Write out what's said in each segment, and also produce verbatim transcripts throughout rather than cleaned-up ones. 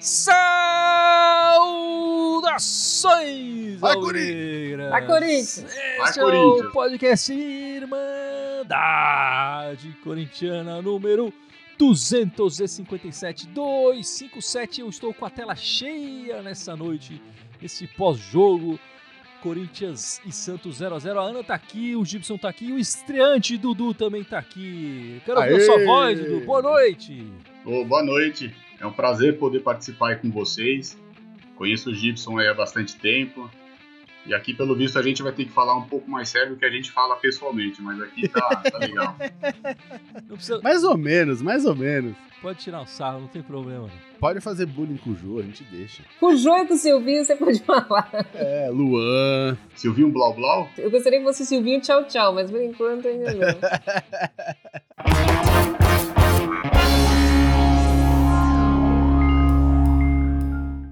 Saudações, Alvinegras! Vai, Corinthians! Esse é o podcast Irmandade Corintiana, número duzentos e cinquenta e sete, duzentos e cinquenta e sete. Eu estou com a tela cheia nessa noite, nesse pós-jogo. Corinthians e Santos zero a zero. A Ana tá aqui, o Gibson tá aqui, o estreante Dudu também tá aqui. Quero ouvir a sua voz, Dudu. Boa noite. Oh, boa noite. É um prazer poder participar aí com vocês. Conheço o Gibson aí há bastante tempo. E aqui, pelo visto, a gente vai ter que falar um pouco mais sério do que a gente fala pessoalmente. Mas aqui tá, tá legal. Não precisa... Mais ou menos, mais ou menos. Pode tirar o sarro, não tem problema. Não. Pode fazer bullying com o Jô, a gente deixa. Com o Jô e com o Silvinho, você pode falar. É, Luan. Silvinho, blau, blau? Eu gostaria que fosse Silvinho, tchau, tchau. Mas, por enquanto, ainda não.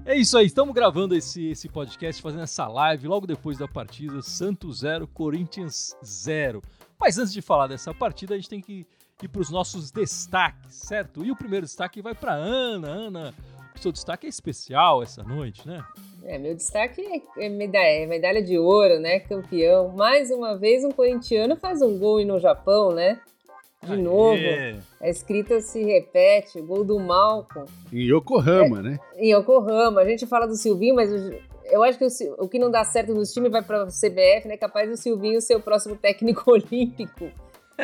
É isso aí, estamos gravando esse, esse podcast, fazendo essa live logo depois da partida Santos zero, Corinthians zero. Mas antes de falar dessa partida, a gente tem que ir para os nossos destaques, certo? E o primeiro destaque vai para Ana. Ana, o seu destaque é especial essa noite, né? É, meu destaque é medalha, medalha de ouro, né? Campeão. Mais uma vez um corintiano faz um gol no Japão, né? De Aê. novo, a escrita se repete, o gol do Malcom. Em Yokohama, é, né? Em Yokohama. A gente fala do Silvinho, mas eu, eu acho que o, o que não dá certo nos times vai para o C B F, né? Capaz do Silvinho ser o próximo técnico olímpico.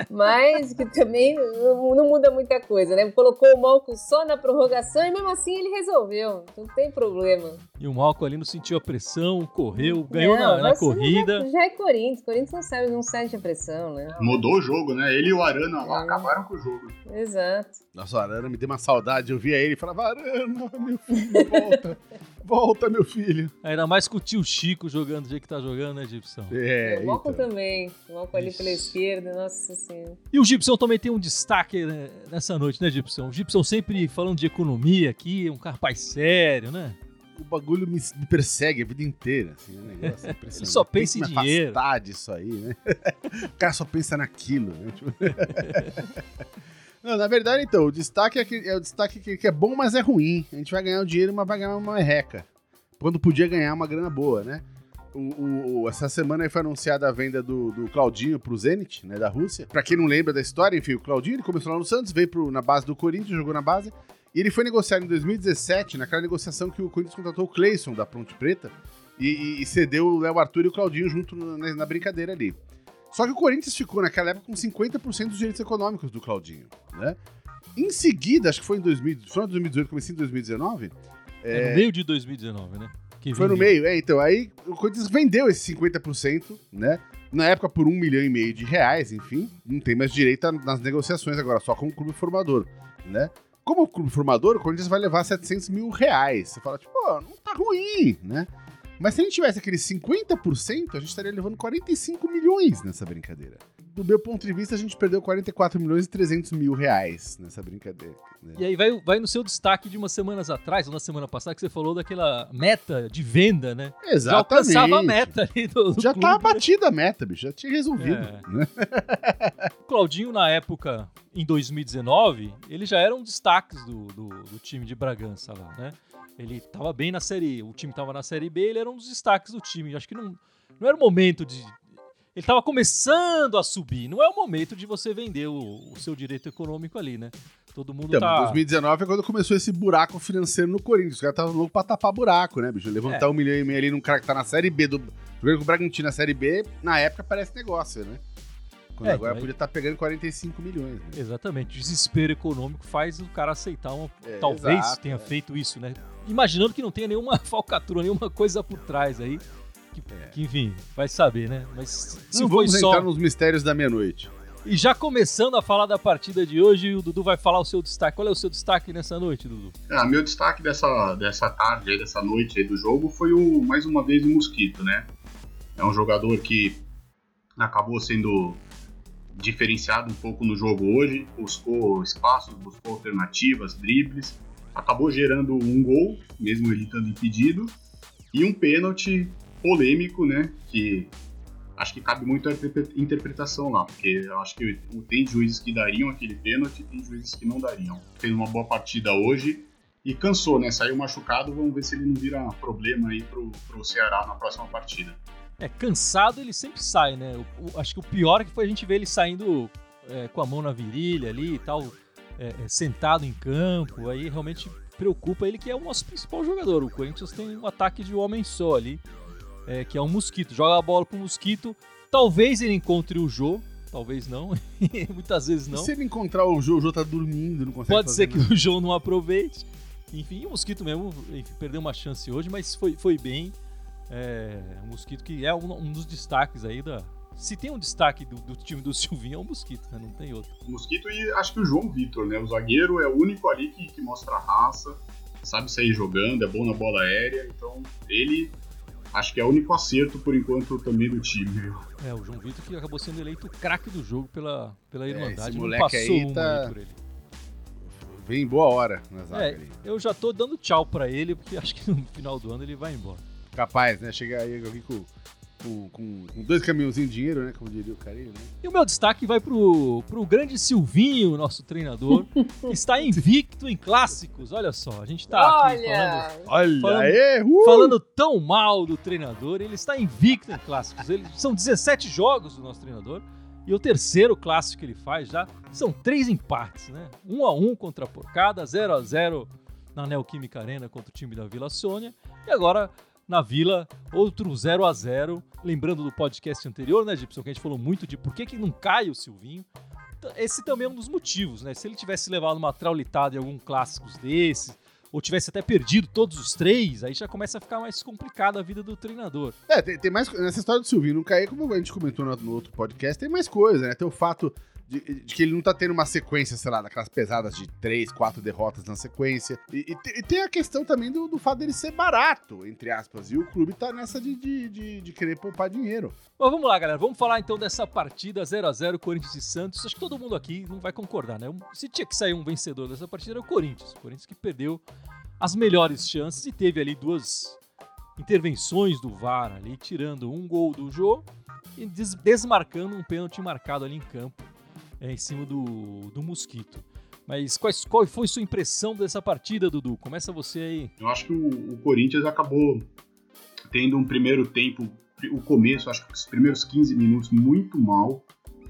Mas que também não, não muda muita coisa, né? Colocou o Malcom só na prorrogação e mesmo assim ele resolveu. Não tem problema. E o Malcom ali não sentiu a pressão, correu, ganhou não, na, na corrida. Já, já é Corinthians. Corinthians não sabe, não sente a pressão, né? Mudou o jogo, né? Ele e o Arana lá é. acabaram com o jogo. Exato. Nossa, o Arana me deu uma saudade. Eu via ele e falava, Arana, meu filho, volta. Volta, meu filho. Ainda mais com o tio Chico jogando do jeito que tá jogando, né, Gibson? É, o Malcom também. O Malcom ali pela esquerda, nossa. Sim. E o Gibson também tem um destaque nessa noite, né, Gibson? O Gibson sempre falando de economia aqui, um rapaz sério, né? O bagulho me, me persegue a vida inteira, assim, um negócio impressionante. Ele só pensa em dinheiro. Tem que me afastar disso aí, né? O cara só pensa naquilo, né? Tipo... Não, na verdade, então, o destaque é, que, é o destaque que, que é bom, mas é ruim. A gente vai ganhar o dinheiro, mas vai ganhar uma merreca. Quando podia ganhar uma grana boa, né? O, o, essa semana aí foi anunciada a venda do, do Claudinho pro Zenit, né, da Rússia. Pra quem não lembra da história, enfim, o Claudinho ele começou lá no Santos, veio pro, na base do Corinthians, jogou na base, e ele foi negociado em dois mil e dezessete, naquela negociação que o Corinthians contratou o Cleison, da Ponte Preta, e, e, e cedeu o Léo Arthur e o Claudinho junto na, na brincadeira ali. Só que o Corinthians ficou naquela época com cinquenta por cento dos direitos econômicos do Claudinho, né? Em seguida, acho que foi em dois mil, foi em dois mil e dezoito, comecei em dois mil e dezenove. É, é no meio de dois mil e dezenove, né? Foi no meio, é, então, aí o Corinthians vendeu esse cinquenta por cento, né, na época por um milhão e meio de reais, enfim, não tem mais direito a, nas negociações agora, só com o clube formador, né. Como o clube formador, o Corinthians vai levar setecentos mil reais, você fala, tipo, ó, oh, não tá ruim, né, mas se a gente tivesse aqueles cinquenta por cento, a gente estaria levando quarenta e cinco milhões nessa brincadeira. Do meu ponto de vista, a gente perdeu quarenta e quatro milhões e trezentos mil reais nessa brincadeira. Né? E aí vai, vai no seu destaque de umas semanas atrás, ou na semana passada, que você falou daquela meta de venda, né? Exatamente. Já alcançava a meta ali do, do Já clube, tava né? batida a meta, bicho. Já tinha resolvido. É. Né? O Claudinho, na época, em dois mil e dezenove, ele já era um destaque do, do, do time de Bragança lá, né? Ele tava bem na Série... O time tava na Série B, ele era um dos destaques do time. Acho que não, não era o momento de... Ele estava começando a subir. Não é o momento de você vender o, o seu direito econômico ali, né? Todo mundo então, tá... dois mil e dezenove é quando começou esse buraco financeiro no Corinthians. Os caras estavam loucos pra tapar buraco, né, bicho? Levantar é. um milhão e meio ali num cara que tá na Série B, do jogando com o Bragantino na Série B, na época parece negócio, né? Quando é, agora mas... podia estar tá pegando quarenta e cinco milhões. Né? Exatamente. Desespero econômico faz o cara aceitar uma... É, Talvez exato, tenha é. feito isso, né? Imaginando que não tenha nenhuma falcatrua, nenhuma coisa por trás aí. Que, é. que, enfim, vai saber, né? Mas não, não vamos foi só... entrar nos mistérios da meia-noite. E já começando a falar da partida de hoje, o Dudu vai falar o seu destaque. Qual é o seu destaque nessa noite, Dudu? Ah, meu destaque dessa, dessa tarde, aí, dessa noite aí do jogo foi, o, mais uma vez, o Mosquito, né? É um jogador que acabou sendo diferenciado um pouco no jogo hoje, buscou espaços, buscou alternativas, dribles, acabou gerando um gol, mesmo ele estando impedido, e um pênalti polêmico, né, que acho que cabe muito a interpretação lá, porque eu acho que tem juízes que dariam aquele pênalti, tem juízes que não dariam. Fez uma boa partida hoje e cansou, né? Saiu machucado, vamos ver se ele não vira problema aí pro, pro Ceará na próxima partida. É, cansado ele sempre sai, né? O, o, acho que o pior é que foi a gente ver ele saindo é, com a mão na virilha ali e tal, é, é, sentado em campo, aí realmente preocupa ele, que é o nosso principal jogador. O Corinthians tem um ataque de um homem só ali, é, que é um Mosquito, joga a bola pro Mosquito, talvez ele encontre o Jô, talvez não, muitas vezes não. E se ele encontrar o Jô, o Jô tá dormindo, não consegue Pode fazer ser nada. Que o Jô não aproveite, enfim, o Mosquito mesmo, enfim, perdeu uma chance hoje, mas foi, foi bem, é, o Mosquito que é um, um dos destaques aí da... Se tem um destaque do, do time do Silvinho, é o Mosquito, né? Não tem outro. O Mosquito e acho que o João Vitor, né? O zagueiro é o único ali que, que mostra a raça, sabe sair jogando, é bom na bola aérea, então ele... Acho que é o único acerto, por enquanto, também do time. É, o João Vitor que acabou sendo eleito o craque do jogo pela, pela Irmandade. É, esse moleque passou aí tá... por ele. Vem em boa hora na zaga. É, eu já tô dando tchau pra ele, porque acho que no final do ano ele vai embora. Capaz, né? Chegar aí aqui com, com, com, com dois caminhãozinhos de dinheiro, né? Como diria o carinho, né? E o meu destaque vai pro, pro grande Silvinho, nosso treinador, que está invicto em clássicos. Olha só, a gente tá aqui olha. falando... Olha falando, aí, uh. falando tão mal do treinador, ele está invicto em clássicos. Ele, são dezessete jogos do nosso treinador, e o terceiro clássico que ele faz já são três empates, né? um a um contra a Porcada, zero a zero na Neoquímica Arena contra o time da Vila Sônia, e agora... na Vila, outro zero a zero, lembrando do podcast anterior, né, Gibson, que a gente falou muito de por que, que não cai o Silvinho. Esse também é um dos motivos, né, se ele tivesse levado uma traulitada em algum clássico desses, ou tivesse até perdido todos os três, aí já começa a ficar mais complicada a vida do treinador. É, tem, tem mais, nessa história do Silvinho não cair, como a gente comentou no, no outro podcast, tem mais coisa, né, tem o fato de, de que ele não tá tendo uma sequência, sei lá, daquelas pesadas de três, quatro derrotas na sequência. E, e, e tem a questão também do, do fato dele ser barato, entre aspas. E o clube tá nessa de, de, de, de querer poupar dinheiro. Mas vamos lá, galera. Vamos falar então dessa partida zero a zero Corinthians e Santos. Acho que todo mundo aqui não vai concordar, né? Se tinha que sair um vencedor dessa partida, era o Corinthians. O Corinthians que perdeu as melhores chances e teve ali duas intervenções do V A R ali, tirando um gol do Jô e des- desmarcando um pênalti marcado ali em campo. É, em cima do, do Mosquito. Mas quais, qual foi sua impressão dessa partida, Dudu? Começa você aí. Eu acho que o, o Corinthians acabou tendo um primeiro tempo, o começo, acho que os primeiros quinze minutos, muito mal.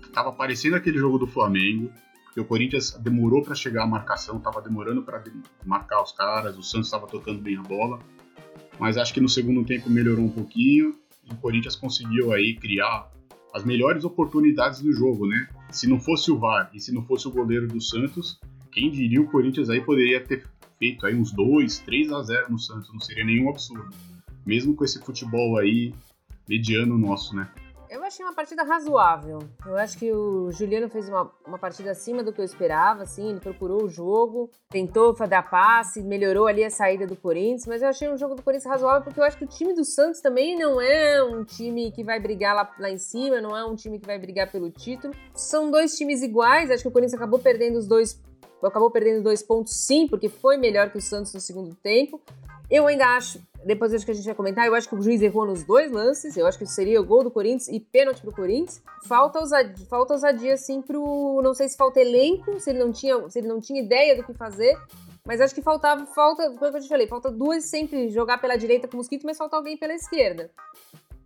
Estava parecendo aquele jogo do Flamengo, porque o Corinthians demorou para chegar à marcação, estava demorando para de, marcar os caras, o Santos estava tocando bem a bola. Mas acho que no segundo tempo melhorou um pouquinho, e o Corinthians conseguiu aí criar as melhores oportunidades do jogo, né? Se não fosse o V A R e se não fosse o goleiro do Santos, quem diria o Corinthians aí poderia ter feito aí uns dois, três a zero no Santos, não seria nenhum absurdo. Mesmo com esse futebol aí mediano nosso, né? Eu achei uma partida razoável. Eu acho que o Juliano fez uma, uma partida acima do que eu esperava, assim, ele procurou o jogo, tentou dar passe, melhorou ali a saída do Corinthians, mas eu achei um jogo do Corinthians razoável porque eu acho que o time do Santos também não é um time que vai brigar lá, lá em cima, não é um time que vai brigar pelo título. São dois times iguais, acho que o Corinthians acabou perdendo os dois, acabou perdendo dois pontos sim, porque foi melhor que o Santos no segundo tempo. Eu ainda acho, depois acho que a gente vai comentar, eu acho que o juiz errou nos dois lances, eu acho que seria o gol do Corinthians e pênalti pro Corinthians. Falta ousadia, falta ousadia assim pro, não sei se falta elenco, se ele não tinha, se ele não tinha ideia do que fazer, mas acho que faltava, falta, como eu te falei, falta duas sempre jogar pela direita com o Mosquito, mas falta alguém pela esquerda.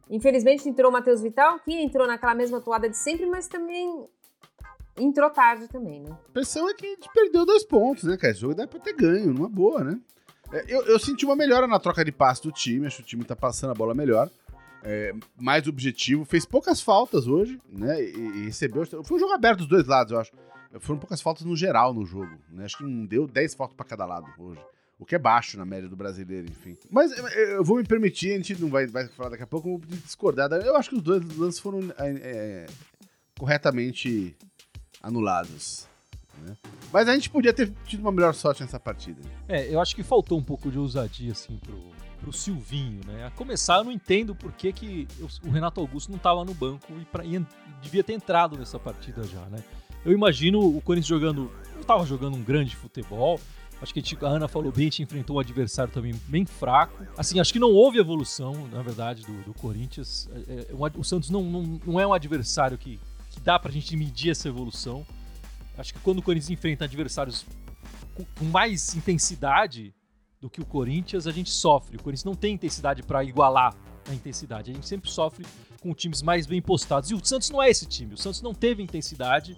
Infelizmente entrou o Matheus Vital, que entrou naquela mesma toada de sempre, mas também... entrou tarde também, né? A pressão é que a gente perdeu dois pontos, né, cara? Esse jogo dá pra ter ganho, numa boa, né? Eu, eu senti uma melhora na troca de passe do time, acho que o time tá passando a bola melhor, é, mais objetivo, fez poucas faltas hoje, né, e, e recebeu, foi um jogo aberto dos dois lados, eu acho, foram poucas faltas no geral no jogo, né, acho que não deu dez faltas pra cada lado hoje, o que é baixo na média do brasileiro, enfim. Mas eu, eu vou me permitir, a gente não vai, vai falar daqui a pouco, eu vou discordar, eu acho que os dois lances foram é, é, corretamente anulados. Né? Mas a gente podia ter tido uma melhor sorte nessa partida. É, eu acho que faltou um pouco de ousadia assim, pro, pro Silvinho, né? A começar, eu não entendo por que, que eu, o Renato Augusto não estava no banco e, pra, e devia ter entrado nessa partida já, né? Eu imagino o Corinthians jogando, não estava jogando um grande futebol, Acho que a Ana falou bem, te enfrentou um adversário também bem fraco. Assim, acho que não houve evolução, na verdade, do, do Corinthians. É, o Santos não, não, não é um adversário que, que dá pra gente medir essa evolução. Acho que quando o Corinthians enfrenta adversários com, com mais intensidade do que o Corinthians, a gente sofre. O Corinthians não tem intensidade pra igualar a intensidade. A gente sempre sofre com times mais bem postados. E o Santos não é esse time. O Santos não teve intensidade.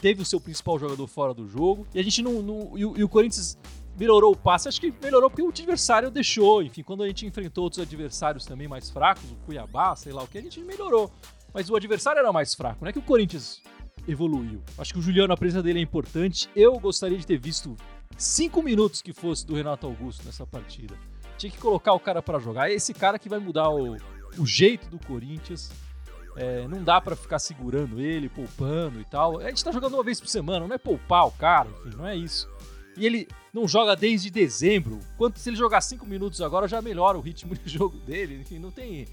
Teve o seu principal jogador fora do jogo. E a gente não. não e, o, e o Corinthians melhorou o passe. Acho que melhorou porque o adversário deixou. Enfim, quando a gente enfrentou outros adversários também mais fracos, o Cuiabá, sei lá o que, a gente melhorou. Mas o adversário era mais fraco. Não é que o Corinthians evoluiu. Acho que o Juliano, a presença dele é importante. Eu gostaria de ter visto cinco minutos que fosse do Renato Augusto nessa partida. Tinha que colocar o cara pra jogar. É esse cara que vai mudar o, o jeito do Corinthians. É, não dá pra ficar segurando ele, poupando e tal. A gente tá jogando uma vez por semana, não é poupar o cara, enfim, não é isso. E ele não joga desde dezembro. Quanto se ele jogar cinco minutos agora, já melhora o ritmo de jogo dele. Enfim, não tem...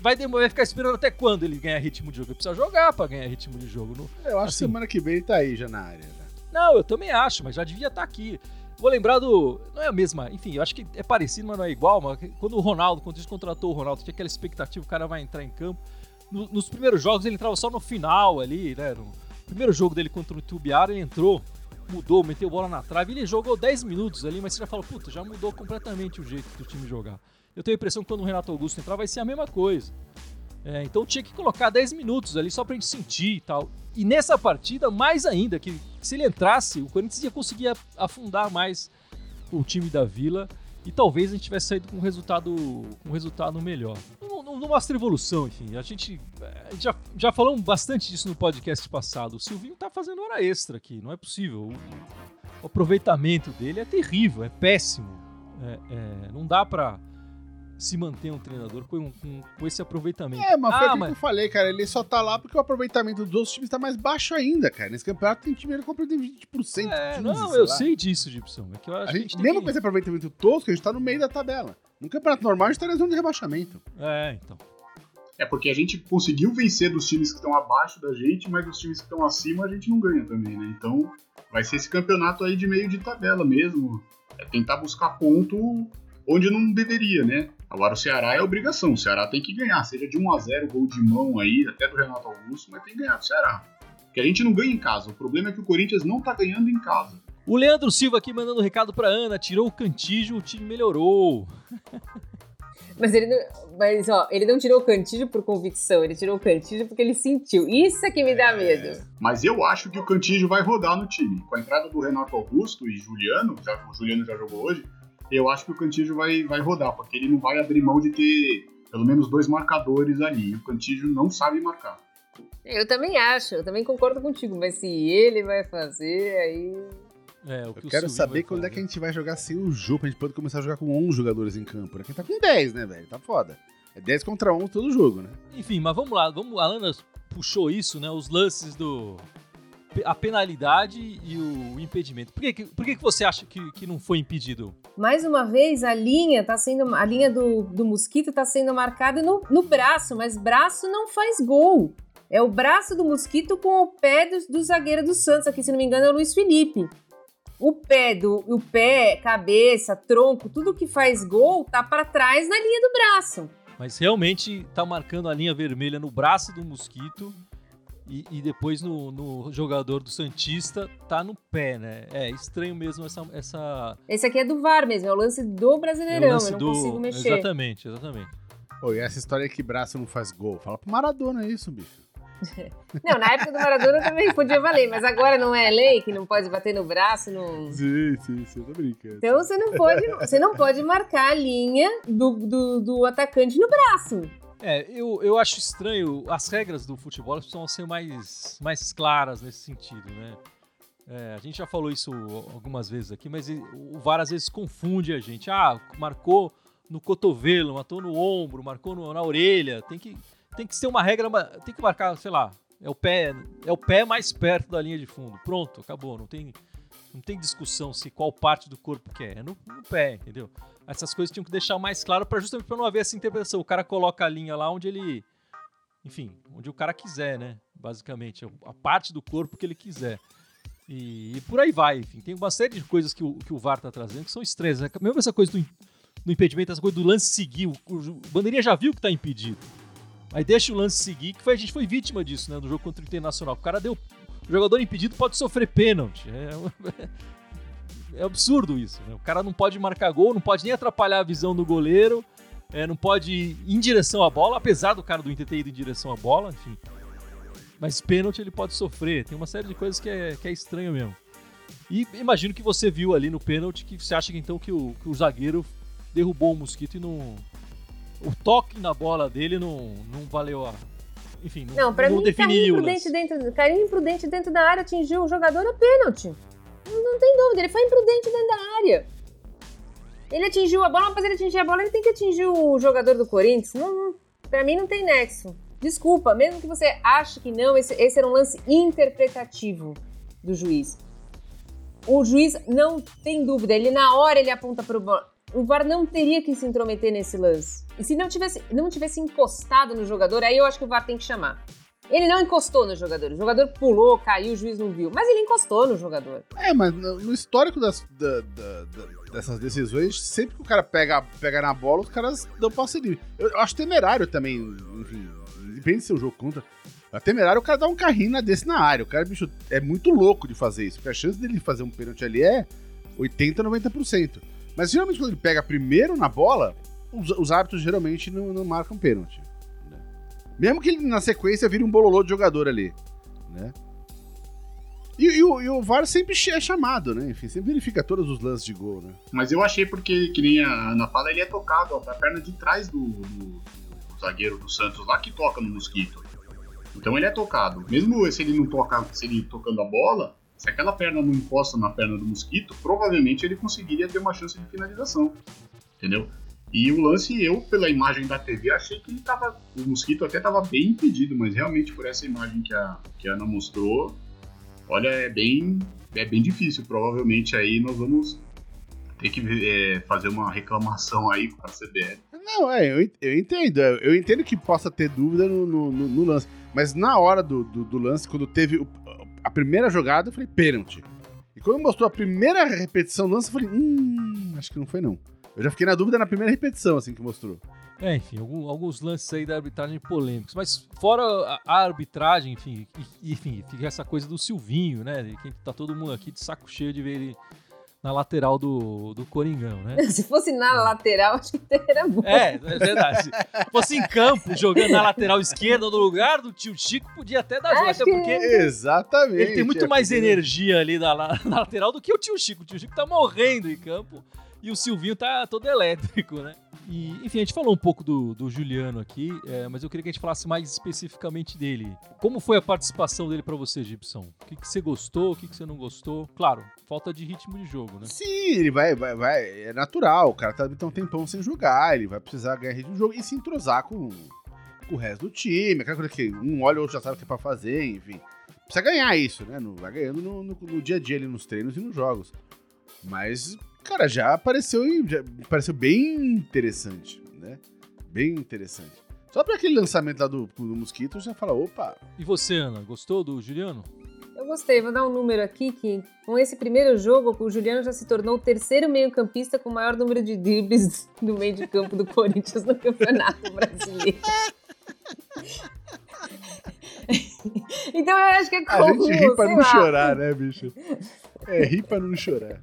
Vai demorar, vai ficar esperando até quando ele ganhar ritmo de jogo. Ele precisa jogar pra ganhar ritmo de jogo. Não... Eu acho assim, que semana que vem ele tá aí já na área. Né? Não, eu também acho, mas já devia estar tá aqui. Vou lembrar do... Não é a mesma... Enfim, eu acho que é parecido, mas não é igual. Mas quando o Ronaldo, quando a gente contratou o Ronaldo, tinha aquela expectativa, o cara vai entrar em campo. Nos primeiros jogos ele entrava só no final ali, né? No primeiro jogo dele contra o Tubiara, ele entrou, mudou, meteu bola na trave, ele jogou dez minutos ali, mas você já fala, puta, já mudou completamente o jeito do time jogar. Eu tenho a impressão que quando o Renato Augusto entrar vai ser a mesma coisa. É, então tinha que colocar dez minutos ali só pra gente sentir e tal. E nessa partida, mais ainda, que se ele entrasse, o Corinthians ia conseguir afundar mais o time da Vila. E talvez a gente tivesse saído com um resultado, um resultado melhor. Não, não, não mostra evolução, enfim. A gente, a gente já, já falou bastante disso no podcast passado. O Silvinho tá fazendo hora extra aqui, não é possível. O, o aproveitamento dele é terrível, é péssimo. É, é, não dá pra se manter um treinador com, com, com esse aproveitamento. É, mas foi ah, o mas... que eu falei, cara. Ele só tá lá porque o aproveitamento dos outros times tá mais baixo ainda, cara. Nesse campeonato tem time que compra de vinte por cento. É, quinze, não, sei eu lá. sei disso, Gibson. É que eu acho a gente, a gente tem mesmo que... com esse aproveitamento tosco, a gente tá no meio da tabela. No campeonato normal, a gente tá na zona de rebaixamento. É, então. É porque a gente conseguiu vencer dos times que estão abaixo da gente, mas os times que estão acima a gente não ganha também, né? Então vai ser esse campeonato aí de meio de tabela mesmo. É tentar buscar ponto onde não deveria, né? Agora o Ceará é obrigação, o Ceará tem que ganhar, seja de um a zero, gol de mão aí, até do Renato Augusto, mas tem que ganhar do Ceará. Porque a gente não ganha em casa, o problema é que o Corinthians não tá ganhando em casa. O Leandro Silva aqui mandando um recado pra Ana, tirou o Cantillo, o time melhorou. Mas, ele não, mas ó, ele não tirou o Cantillo por convicção, ele tirou o Cantillo porque ele sentiu, isso é que me dá é... medo. Mas eu acho que o Cantillo vai rodar no time, com a entrada do Renato Augusto e Juliano, já, o Juliano já jogou hoje, eu acho que o Cantillo vai, vai rodar, porque ele não vai abrir mão de ter pelo menos dois marcadores ali. O Cantillo não sabe marcar. Eu também acho, eu também concordo contigo, mas se ele vai fazer, aí... É, o que eu quero saber quando é que a gente vai jogar sem o Jô, pra gente poder começar a jogar com onze jogadores em campo. Aqui tá com dez, né, velho? Tá foda. É dez contra onze todo jogo, né? Enfim, mas vamos lá. Vamos... A Ana puxou isso, né? Os lances do... a penalidade e o impedimento. Por que, por que você acha que, que não foi impedido? Mais uma vez, a linha, tá sendo, a linha do, do Mosquito está sendo marcada no, no braço, mas braço não faz gol. É o braço do Mosquito com o pé do, do zagueiro do Santos, aqui, se não me engano, é o Luiz Felipe. O pé, do, o pé, cabeça, tronco, tudo que faz gol tá para trás na linha do braço. Mas realmente tá marcando a linha vermelha no braço do Mosquito. E, e depois no, no jogador do Santista tá no pé, né? É estranho mesmo essa, essa... Esse aqui é do V A R mesmo, é o lance do Brasileirão, é lance eu não do... consigo mexer. Exatamente, exatamente. Oi, essa história que braço não faz gol, fala pro Maradona isso, bicho. Não, na época do Maradona também podia valer, mas agora não é lei que não pode bater no braço? No... Sim, sim, sim, eu tô brincando. Então você não pode, você não pode marcar a linha do, do, do atacante no braço. É, eu, eu acho estranho, as regras do futebol precisam ser mais, mais claras nesse sentido, né? É, a gente já falou isso algumas vezes aqui, mas o V A R às vezes confunde a gente. Ah, marcou no cotovelo, matou no ombro, marcou no, na orelha. Tem que, tem que ser uma regra, tem que marcar, sei lá, é o pé, é o pé mais perto da linha de fundo. Pronto, acabou, não tem... Não tem discussão se qual parte do corpo que é. É no, no pé, entendeu? Essas coisas tinham que deixar mais claro para justamente pra não haver essa interpretação. O cara coloca a linha lá onde ele... Enfim, onde o cara quiser, né? Basicamente, a parte do corpo que ele quiser. E, e por aí vai, enfim. Tem uma série de coisas que o, que o V A R está trazendo que são estranhas, né? Mesmo essa coisa do, do impedimento, essa coisa do lance seguir. O, o bandeirinha já viu que está impedido. Aí deixa o lance seguir, que foi, a gente foi vítima disso, né? No jogo contra o Internacional. O cara deu... O jogador impedido pode sofrer pênalti. É, é absurdo isso, né? O cara não pode marcar gol, não pode nem atrapalhar a visão do goleiro, é, não pode ir em direção à bola, apesar do cara do Inter ter ido em direção à bola, enfim. Mas pênalti ele pode sofrer. Tem uma série de coisas que é, que é estranho mesmo. E imagino que você viu ali no pênalti que você acha que, então, que, o, que o zagueiro derrubou o Mosquito e não... O toque na bola dele não, não valeu a... Enfim, não, não, pra não mim, definiu. Carinho imprudente dentro da área, atingiu o jogador a pênalti. Não, não tem dúvida, ele foi imprudente dentro da área. Ele atingiu a bola, mas ele atingiu a bola, ele tem que atingir o jogador do Corinthians. Não, não, pra mim não tem nexo. Desculpa, mesmo que você ache que não, esse, esse era um lance interpretativo do juiz. O juiz não tem dúvida, ele na hora ele aponta pro... O V A R não teria que se intrometer nesse lance. E se não tivesse, não tivesse encostado no jogador, aí eu acho que o V A R tem que chamar. Ele não encostou no jogador. O jogador pulou, caiu, o juiz não viu. Mas ele encostou no jogador. É, mas no histórico das, da, da, da, dessas decisões, sempre que o cara pega, pega na bola, os caras dão passe livre. Eu, eu acho temerário também, enfim, depende se é um jogo contra. É temerário o cara dar um carrinho desse na área. O cara, bicho, é muito louco de fazer isso, porque a chance dele fazer um pênalti ali é oitenta por cento, noventa por cento. Mas geralmente quando ele pega primeiro na bola, os, os árbitros geralmente não, não marcam pênalti, né? Mesmo que ele, na sequência, vire um bololô de jogador ali, né? E, e, o, e o V A R sempre é chamado, né? Enfim, sempre verifica todos os lances de gol, né? Mas eu achei porque, que nem a Ana fala, ele é tocado, ó, pra perna de trás do, do, do zagueiro do Santos lá que toca no Mosquito. Então ele é tocado. Mesmo se ele não tocar, se ele tocando a bola... Se aquela perna não encosta na perna do Mosquito, provavelmente ele conseguiria ter uma chance de finalização, entendeu? E o lance, eu, pela imagem da T V, achei que ele tava, o Mosquito até estava bem impedido, mas realmente por essa imagem que a, que a Ana mostrou, olha, é bem, é bem difícil. Provavelmente aí nós vamos ter que é, fazer uma reclamação aí com a C B F. Não, é, eu, eu entendo. Eu entendo que possa ter dúvida no, no, no, no lance, mas na hora do, do, do lance, quando teve... O, a primeira jogada, eu falei, pênalti. E quando mostrou a primeira repetição do lance, eu falei, hum, acho que não foi não. Eu já fiquei na dúvida na primeira repetição, assim, que mostrou. É, enfim, alguns lances aí da arbitragem polêmicos. Mas fora a arbitragem, enfim, e, enfim, fica essa coisa do Silvinho, né? Quem tá todo mundo aqui de saco cheio de ver ele na lateral do, do Coringão, né? Se fosse na lateral, acho que era bom. É, é verdade. Se fosse em campo, jogando na lateral esquerda, no lugar do Tio Chico, podia até dar jogo. Até porque exatamente. Ele tem muito mais energia ali na, na lateral do que o Tio Chico. O Tio Chico tá morrendo em campo e o Silvinho tá todo elétrico, né? E, enfim, a gente falou um pouco do, do Juliano aqui, é, mas eu queria que a gente falasse mais especificamente dele. Como foi a participação dele pra você, Gibson? O que, que você gostou, o que, que você não gostou? Claro, falta de ritmo de jogo, né? Sim, ele vai, vai, vai, é natural, o cara tá um tempão sem jogar, ele vai precisar ganhar ritmo de jogo e se entrosar com, com o resto do time, aquela coisa que um olha o outro já sabe o que é pra fazer, enfim. Precisa ganhar isso, né? No, vai ganhando no, no, no dia a dia ali, nos treinos e nos jogos. Mas... Cara, já apareceu, já apareceu bem interessante, né? Bem interessante. Só pra aquele lançamento lá do, do Mosquito, já fala, opa! E você, Ana, gostou do Juliano? Eu gostei, vou dar um número aqui, que com esse primeiro jogo, o Juliano já se tornou o terceiro meio-campista com o maior número de dribles do meio de campo do Corinthians no Campeonato Brasileiro. Então eu acho que é como... A gente ri pra não lá. Chorar, né, bicho? É, ri pra não chorar.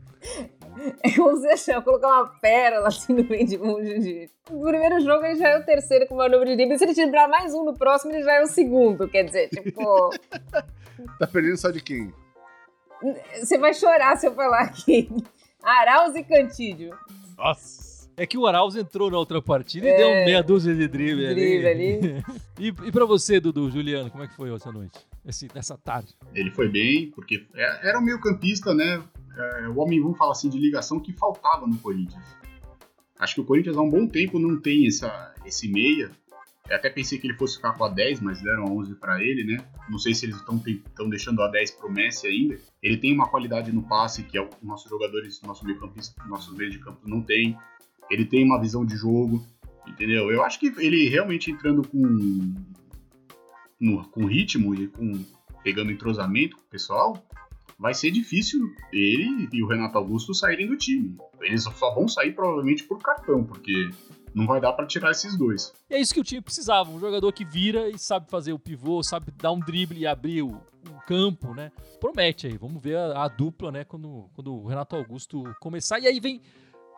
É como se achar, colocar uma pérola assim no meio de um de... No primeiro jogo ele já é o terceiro com o maior número de dribles. Se ele tirar mais um no próximo, ele já é o segundo. Quer dizer, tipo... Tá perdendo só de quem? Você vai chorar se eu falar aqui. Araos e Cantillo. Nossa! É que o Araos entrou na outra partida é, e deu meia dúzia de drible ali. ali. E, e pra você, Dudu, Juliano, como é que foi essa noite? Esse, essa tarde? Ele foi bem, porque era um meio campista, né? É, o homem, vamos falar assim, de ligação que faltava no Corinthians. Acho que o Corinthians há um bom tempo não tem essa, esse meia. Eu até pensei que ele fosse ficar com a dez, mas deram a onze pra ele, né? Não sei se eles estão deixando a dez pro Messi ainda. Ele tem uma qualidade no passe que os nossos jogadores, nossos meio campistas, nossos meios de campo não tem. Ele tem uma visão de jogo, entendeu? Eu acho que ele realmente entrando com, no, com ritmo e com, pegando entrosamento com o pessoal, vai ser difícil ele e o Renato Augusto saírem do time. Eles só vão sair provavelmente por cartão, porque não vai dar pra tirar esses dois. E é isso que o time precisava, um jogador que vira e sabe fazer o pivô, sabe dar um drible e abrir o, o campo, né? Promete aí, vamos ver a, a dupla, né, quando, quando o Renato Augusto começar. E aí vem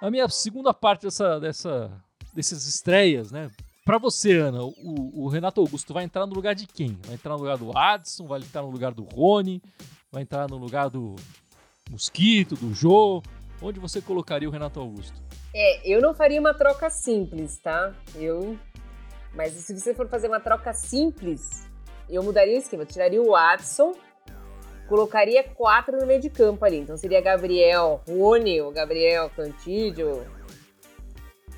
a minha segunda parte dessa, dessa, dessas estreias, né? Pra você, Ana, o, o Renato Augusto vai entrar no lugar de quem? Vai entrar no lugar do Adson, vai entrar no lugar do Rony, vai entrar no lugar do Mosquito, do Jô? Onde você colocaria o Renato Augusto? É, eu não faria uma troca simples, tá? Eu... Mas se você for fazer uma troca simples, eu mudaria o esquema. Eu tiraria o Watson, colocaria quatro no meio de campo ali. Então seria Gabriel, Rony, o Gabriel, Cantillo,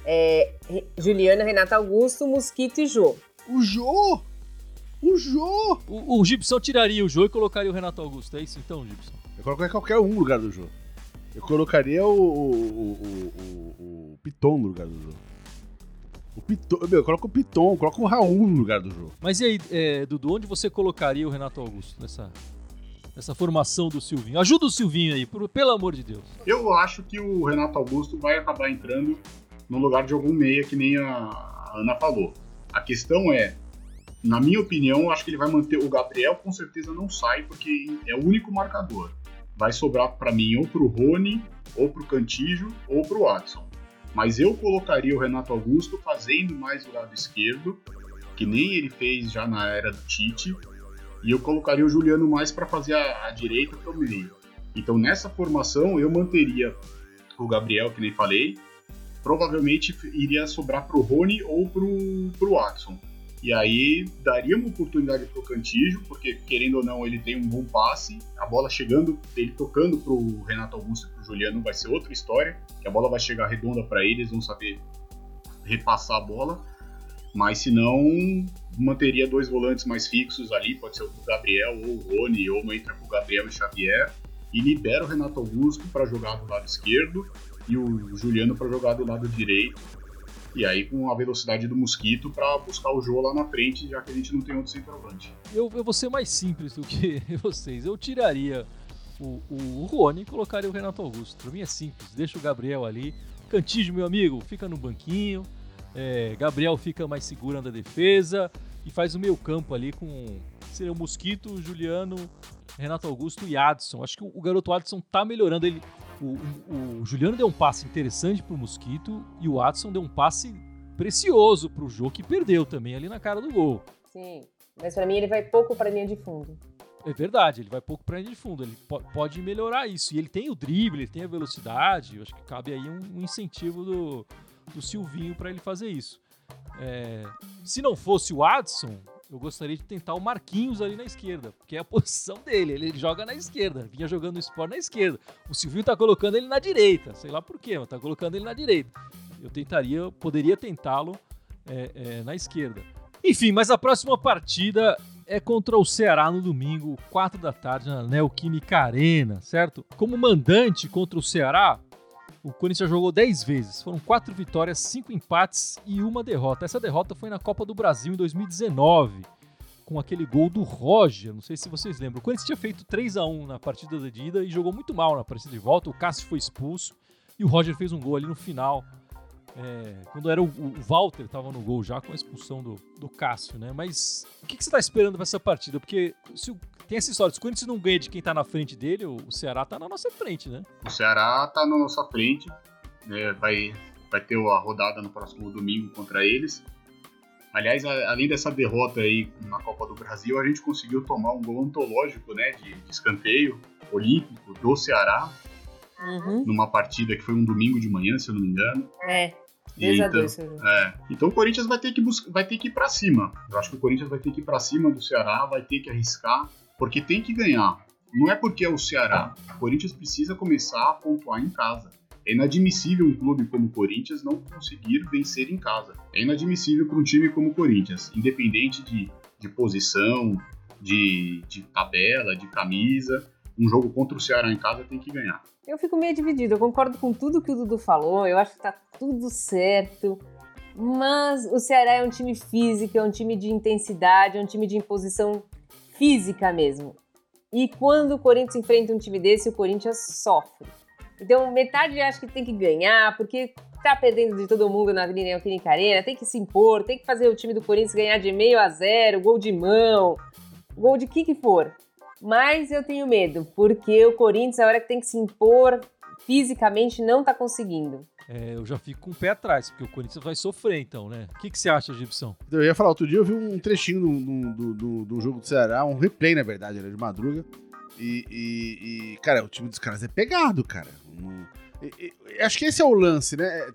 é, Juliano, Renato Augusto, Mosquito e Jô. O Jô? O Jô? O, o Gibson tiraria o Jô e colocaria o Renato Augusto. É isso então, Gibson? Eu colocaria qualquer um no lugar do Jô. Eu colocaria o, o, o, o, o Piton no lugar do jogo. O Piton, meu, coloca o Piton, coloca o Raul no lugar do jogo. Mas e aí, é, Dudu, onde você colocaria o Renato Augusto nessa, nessa formação do Silvinho? Ajuda o Silvinho aí, por, pelo amor de Deus. Eu acho que o Renato Augusto vai acabar entrando no lugar de algum meia, que nem a Ana falou. A questão é, na minha opinião, eu acho que ele vai manter... O Gabriel com certeza não sai, porque é o único marcador. Vai sobrar para mim ou pro Rony, ou pro Cantillo, ou pro Watson. Mas eu colocaria o Renato Augusto fazendo mais do lado esquerdo, que nem ele fez já na era do Tite, e eu colocaria o Juliano mais para fazer a, a direita para o meio. Então nessa formação eu manteria o Gabriel, que nem falei, provavelmente iria sobrar pro Rony ou pro, pro Watson. E aí daria uma oportunidade pro Cantillo, porque querendo ou não ele tem um bom passe, a bola chegando, ele tocando pro Renato Augusto e pro Juliano vai ser outra história, que a bola vai chegar redonda para eles, vão saber repassar a bola, mas se não, manteria dois volantes mais fixos ali, pode ser o Gabriel ou o Rony, ou não entra com o Gabriel e Xavier, e libera o Renato Augusto para jogar do lado esquerdo e o Juliano para jogar do lado direito. E aí com a velocidade do Mosquito pra buscar o Jô lá na frente, já que a gente não tem outro centroavante. Eu, eu vou ser mais simples do que vocês. Eu tiraria o, o, o Rony e colocaria o Renato Augusto. Pra mim é simples, deixa o Gabriel ali. Cantillo, meu amigo, fica no banquinho. É, Gabriel fica mais seguro na defesa e faz o meio campo ali com... Seria o Mosquito, Juliano, Renato Augusto e Adson. Acho que o, o garoto Adson tá melhorando. Ele... O, o, o Juliano deu um passe interessante pro Mosquito e o Watson deu um passe precioso pro Jô, que perdeu também ali na cara do gol. Sim, mas pra mim ele vai pouco pra linha de fundo. É verdade, ele vai pouco pra linha de fundo, ele po- pode melhorar isso. E ele tem o drible, ele tem a velocidade, eu acho que cabe aí um, um incentivo do, do Silvinho pra ele fazer isso. É, se não fosse o Watson, eu gostaria de tentar o Marquinhos ali na esquerda, porque é a posição dele, ele joga na esquerda, vinha jogando no Sport na esquerda. O Silvinho tá colocando ele na direita, sei lá por quê, mas tá colocando ele na direita. Eu tentaria, eu poderia tentá-lo é, é, na esquerda. Enfim, mas a próxima partida é contra o Ceará no domingo, quatro da tarde, na Neoquímica Arena, certo? Como mandante contra o Ceará, o Corinthians já jogou dez vezes, foram quatro vitórias, cinco empates e uma derrota. Essa derrota foi na Copa do Brasil em dois mil e dezenove, com aquele gol do Roger, não sei se vocês lembram. O Corinthians tinha feito três a um na partida de ida e jogou muito mal na partida de volta, o Cássio foi expulso e o Roger fez um gol ali no final, é, quando era o, o Walter estava no gol já com a expulsão do, do Cássio, né? Mas o que, que você está esperando para essa partida? Porque se o Tem essa história, se o Corinthians não ganha de quem tá na frente dele, o Ceará tá na nossa frente, né? O Ceará tá na nossa frente, né? vai, vai ter a rodada no próximo domingo contra eles. Aliás, a, além dessa derrota aí na Copa do Brasil, a gente conseguiu tomar um gol antológico, né, de, de escanteio olímpico do Ceará, uhum. numa partida que foi um domingo de manhã, se eu não me engano. É. Então, é. então o Corinthians vai ter que buscar, vai ter que ir pra cima. Eu acho que o Corinthians vai ter que ir pra cima do Ceará, vai ter que arriscar, porque tem que ganhar. Não é porque é o Ceará. O Corinthians precisa começar a pontuar em casa. É inadmissível um clube como o Corinthians não conseguir vencer em casa. É inadmissível para um time como o Corinthians, independente de, de posição, de, de tabela, de camisa. Um jogo contra o Ceará em casa tem que ganhar. Eu fico meio dividido. Eu concordo com tudo que o Dudu falou. Eu acho que tá tudo certo. Mas o Ceará é um time físico, é um time de intensidade, é um time de imposição física mesmo. E quando o Corinthians enfrenta um time desse, o Corinthians sofre. Então metade acha que tem que ganhar, porque tá perdendo de todo mundo na Avenida Neoquímica Arena, tem que se impor, tem que fazer o time do Corinthians ganhar de meio a zero, gol de mão, gol de que que for. Mas eu tenho medo, porque o Corinthians, a hora que tem que se impor, fisicamente não tá conseguindo. É, eu já fico com o pé atrás, porque o Corinthians vai sofrer então, né? O que, que você acha, Gibson? Eu ia falar, outro dia eu vi um trechinho do, do, do, do jogo do Ceará, um replay, na verdade, era de madruga, e, e, e cara, o time dos caras é pegado, cara. Um, e, e, acho que esse é o lance, né?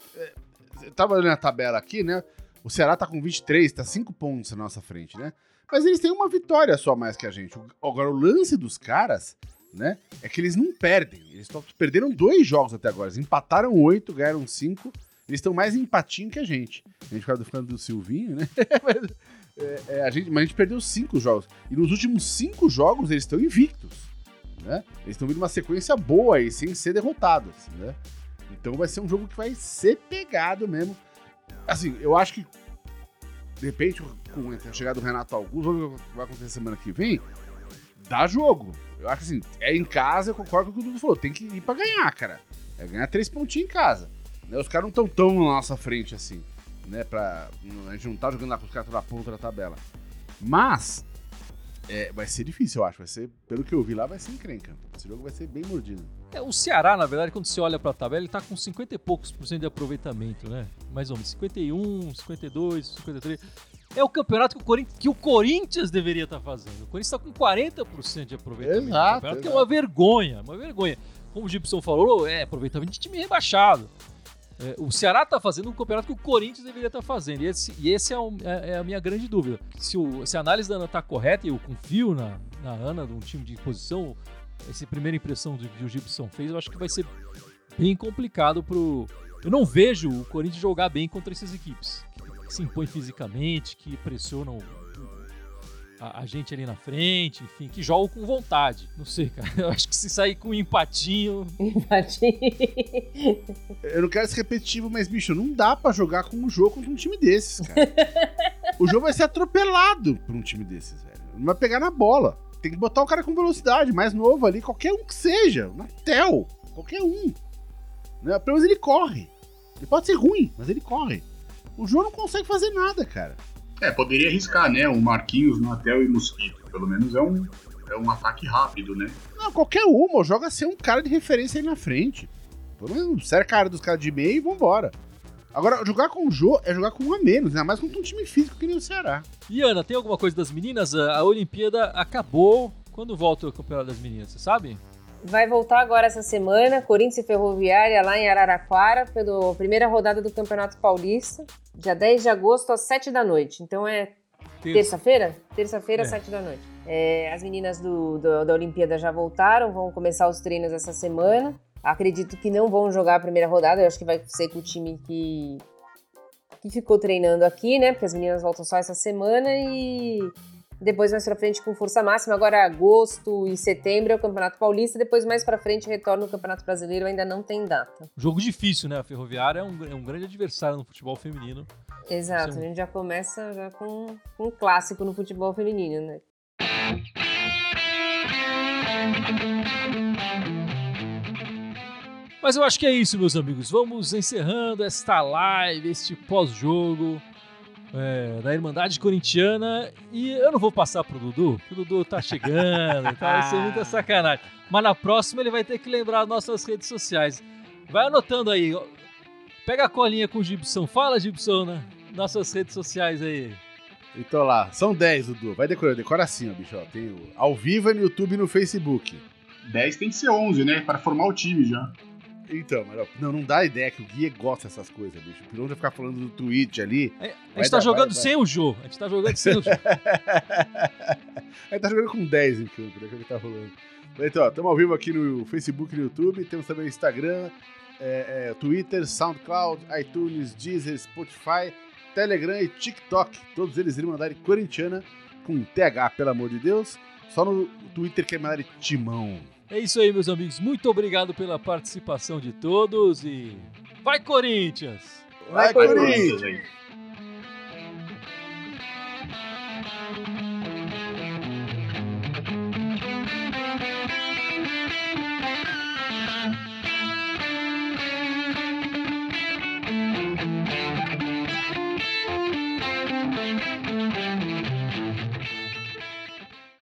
Eu tava olhando a tabela aqui, né? O Ceará tá com vinte e três, tá cinco pontos na nossa frente, né? Mas eles têm uma vitória só mais que a gente. Agora, o lance dos caras, né, é que eles não perdem. Eles só perderam dois jogos até agora. Eles empataram oito, ganharam cinco. Eles estão mais empatinho que a gente. A gente ficava falando do Silvinho, né? Mas, é, é, a gente, mas a gente perdeu cinco jogos. E nos últimos cinco jogos, eles estão invictos, né? Eles estão vindo uma sequência boa aí, sem ser derrotados, né? Então vai ser um jogo que vai ser pegado mesmo. Assim, eu acho que, de repente, com a chegada do Renato Augusto, vamos ver o que vai acontecer semana que vem, dá jogo. Eu acho que assim, é em casa, eu concordo com o que o Dudu falou, tem que ir pra ganhar, cara. É ganhar três pontinhos em casa. Né? Os caras não estão tão na nossa frente assim, né? Pra, a gente não tá jogando lá com os caras na ponta da tabela. Mas, é, vai ser difícil, eu acho. Vai ser, pelo que eu vi lá, vai ser encrenca. Esse jogo vai ser bem mordido. É, o Ceará, na verdade, quando você olha pra tabela, ele tá com cinquenta e poucos por cento de aproveitamento, né? Mais ou menos, cinquenta e um, cinquenta e dois, cinquenta e três... É o campeonato que o Corinthians, que o Corinthians deveria estar fazendo. O Corinthians está com quarenta por cento de aproveitamento. Exato, do campeonato, que é uma vergonha, uma vergonha. Como o Gibson falou, é aproveitamento de time rebaixado. É, o Ceará está fazendo um campeonato que o Corinthians deveria estar fazendo. E esse, e esse é, um, é, é a minha grande dúvida. Se, o, se a análise da Ana está correta, e eu confio na, na Ana, de um time de posição, essa primeira impressão do, que o Gibson fez, eu acho que vai ser bem complicado pro... Eu não vejo o Corinthians jogar bem contra essas equipes que se impõem fisicamente, que pressionam a, a gente ali na frente, enfim, que jogam com vontade. Não sei, cara, eu acho que se sair com um empatinho... Empatinho... Eu não quero ser repetitivo, mas, bicho, não dá pra jogar com um jogo contra um time desses, cara. O jogo vai ser atropelado por um time desses, velho. Não vai pegar na bola. Tem que botar o cara com velocidade, mais novo ali, qualquer um que seja, na tel, qualquer um. Né? Pelo menos ele corre. Ele pode ser ruim, mas ele corre. O Jô não consegue fazer nada, cara. É, poderia arriscar, né? O Marquinhos, Natel e Mosquito. Pelo menos é um, é um ataque rápido, né? Não, qualquer uma. Joga ser um cara de referência aí na frente. Pelo menos cerca a área dos caras de meio e vambora. Agora, jogar com o Jô é jogar com um a menos, ainda mais contra um time físico que nem o Ceará. E, Ana, tem alguma coisa das meninas? A Olimpíada acabou. Quando volta o Campeonato das Meninas, você sabe? Vai voltar agora essa semana, Corinthians e Ferroviária lá em Araraquara, pela primeira rodada do Campeonato Paulista, dia dez de agosto às sete da noite. Então é terça-feira? Terça-feira, às sete da noite. É, as meninas do, do, da Olimpíada já voltaram, vão começar os treinos essa semana. Acredito que não vão jogar a primeira rodada, eu acho que vai ser com o time que, que ficou treinando aqui, né? Porque as meninas voltam só essa semana e... Depois mais pra frente com força máxima, agora agosto e setembro é o Campeonato Paulista, depois mais pra frente retorna o Campeonato Brasileiro, ainda não tem data. Jogo difícil, né? A Ferroviária é um, é um grande adversário no futebol feminino. Exato, é um... a gente já começa já com, com um clássico no futebol feminino, né? Mas eu acho que é isso, meus amigos. Vamos encerrando esta live, este pós-jogo... É, da Irmandade Corintiana. E eu não vou passar pro Dudu, porque o Dudu tá chegando, tá? Isso é muita sacanagem. Mas na próxima ele vai ter que lembrar as nossas redes sociais. Vai anotando aí. Pega a colinha com o Gibson. Fala, Gibson, né? Nossas redes sociais aí. E tô lá. São dez, Dudu. Vai decorando. Decora assim, ó, bicho. Ó. Tem o ao vivo no YouTube e no Facebook. dez tem que ser onze, né? Para formar o time já. Então, mas não, não dá ideia que o Guia gosta dessas coisas, bicho. O Pirão vai ficar falando do Twitch ali. A, a gente tá dar, jogando vai, vai. sem o Jô. A gente tá jogando sem o Jô. A gente tá jogando com dez em campo, né? Que ele tá rolando. Então, ó, estamos ao vivo aqui no Facebook e no YouTube. Temos também o Instagram, é, é, Twitter, SoundCloud, iTunes, Deezer, Spotify, Telegram e TikTok. Todos eles Irmandade Corintiana com T H, pelo amor de Deus. Só no Twitter que é Irmandade Timão. É isso aí, meus amigos. Muito obrigado pela participação de todos e... Vai, Corinthians! Vai, Vai Corinthians! Corinthians!